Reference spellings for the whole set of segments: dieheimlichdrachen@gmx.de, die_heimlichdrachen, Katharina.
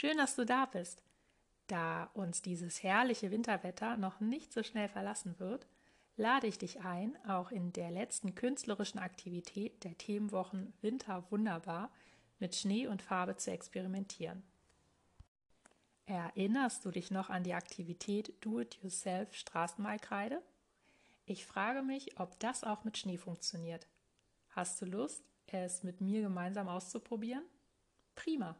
Schön, dass du da bist. Da uns dieses herrliche Winterwetter noch nicht so schnell verlassen wird, lade ich dich ein, auch in der letzten künstlerischen Aktivität der Themenwochen Winter wunderbar mit Schnee und Farbe zu experimentieren. Erinnerst du dich noch an die Aktivität Do-it-yourself Straßenmalkreide? Ich frage mich, ob das auch mit Schnee funktioniert. Hast du Lust, es mit mir gemeinsam auszuprobieren? Prima!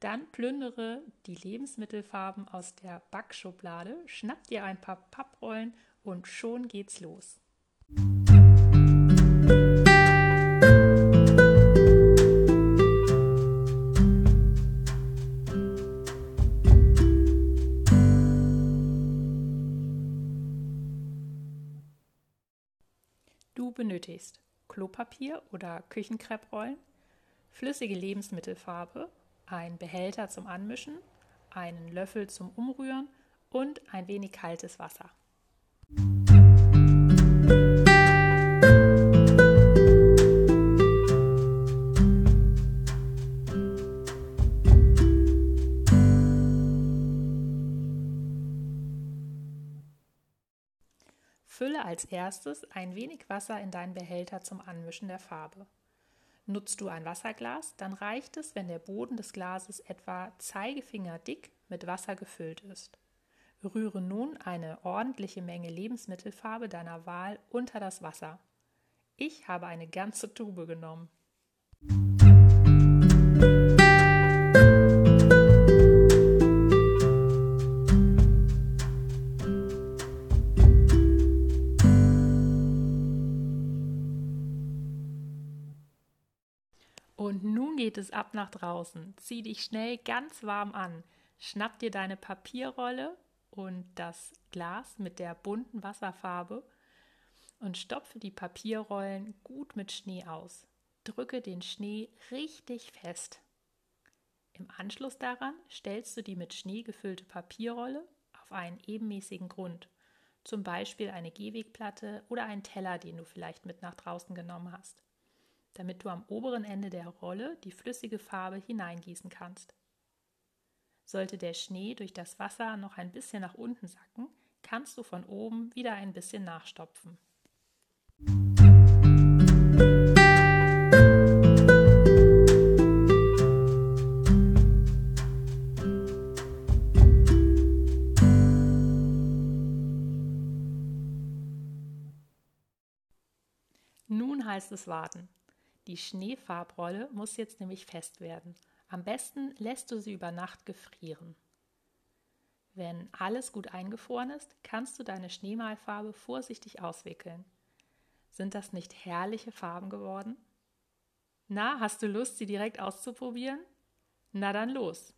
Dann plündere die Lebensmittelfarben aus der Backschublade, schnapp dir ein paar Papprollen und schon geht's los. Du benötigst Klopapier oder Küchenkreprollen, flüssige Lebensmittelfarbe, einen Behälter zum Anmischen, einen Löffel zum Umrühren und ein wenig kaltes Wasser. Fülle als erstes ein wenig Wasser in deinen Behälter zum Anmischen der Farbe. Nutzt du ein Wasserglas, dann reicht es, wenn der Boden des Glases etwa zeigefingerdick mit Wasser gefüllt ist. Rühre nun eine ordentliche Menge Lebensmittelfarbe deiner Wahl unter das Wasser. Ich habe eine ganze Tube genommen. Und nun geht es ab nach draußen. Zieh dich schnell ganz warm an. Schnapp dir deine Papierrolle und das Glas mit der bunten Wasserfarbe und stopfe die Papierrollen gut mit Schnee aus. Drücke den Schnee richtig fest. Im Anschluss daran stellst du die mit Schnee gefüllte Papierrolle auf einen ebenmäßigen Grund, zum Beispiel eine Gehwegplatte oder einen Teller, den du vielleicht mit nach draußen genommen hast, damit du am oberen Ende der Rolle die flüssige Farbe hineingießen kannst. Sollte der Schnee durch das Wasser noch ein bisschen nach unten sacken, kannst du von oben wieder ein bisschen nachstopfen. Nun heißt es warten. Die Schneefarbrolle muss jetzt nämlich fest werden. Am besten lässt du sie über Nacht gefrieren. Wenn alles gut eingefroren ist, kannst du deine Schneemalfarbe vorsichtig auswickeln. Sind das nicht herrliche Farben geworden? Na, hast du Lust, sie direkt auszuprobieren? Na dann los!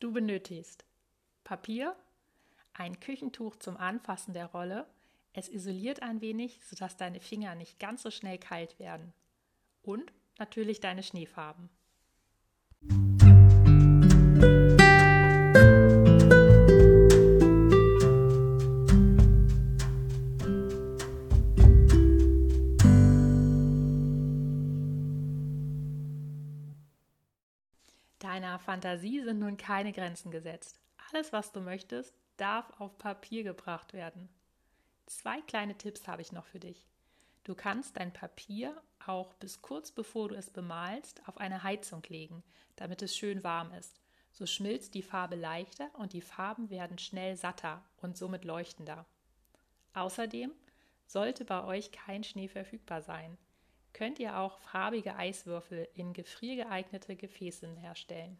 Du benötigst Papier, ein Küchentuch zum Anfassen der Rolle, es isoliert ein wenig, sodass deine Finger nicht ganz so schnell kalt werden und natürlich deine Schneefarben. Deiner Fantasie sind nun keine Grenzen gesetzt. Alles, was du möchtest, darf auf Papier gebracht werden. 2 kleine Tipps habe ich noch für dich. Du kannst dein Papier auch bis kurz bevor du es bemalst auf eine Heizung legen, damit es schön warm ist. So schmilzt die Farbe leichter und die Farben werden schnell satter und somit leuchtender. Außerdem sollte bei euch kein Schnee verfügbar sein. Könnt ihr auch farbige Eiswürfel in gefriergeeignete Gefäßen herstellen.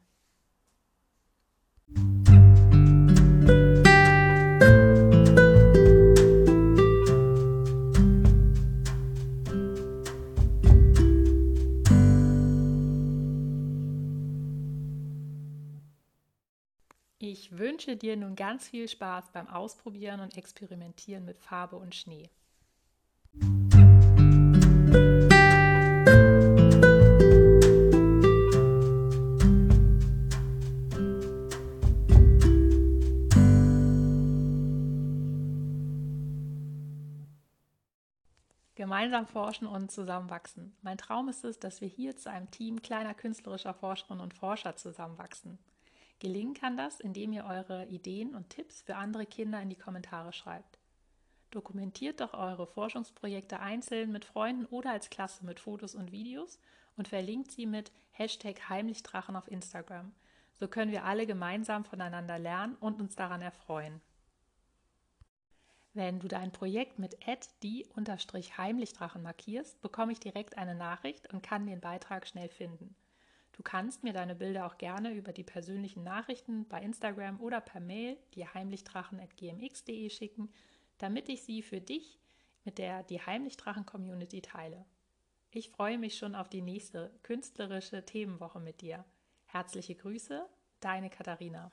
Ich wünsche dir nun ganz viel Spaß beim Ausprobieren und Experimentieren mit Farbe und Schnee. gemeinsam forschen und zusammenwachsen. Mein Traum ist es, dass wir hier zu einem Team kleiner künstlerischer Forscherinnen und Forscher zusammenwachsen. Gelingen kann das, indem ihr eure Ideen und Tipps für andere Kinder in die Kommentare schreibt. Dokumentiert doch eure Forschungsprojekte einzeln mit Freunden oder als Klasse mit Fotos und Videos und verlinkt sie mit #heimlichdrachen auf Instagram. So können wir alle gemeinsam voneinander lernen und uns daran erfreuen. Wenn du dein Projekt mit @die_heimlichdrachen markierst, bekomme ich direkt eine Nachricht und kann den Beitrag schnell finden. Du kannst mir deine Bilder auch gerne über die persönlichen Nachrichten bei Instagram oder per Mail dieheimlichdrachen@gmx.de schicken, damit ich sie für dich mit der Die Heimlichdrachen Community teile. Ich freue mich schon auf die nächste künstlerische Themenwoche mit dir. Herzliche Grüße, deine Katharina.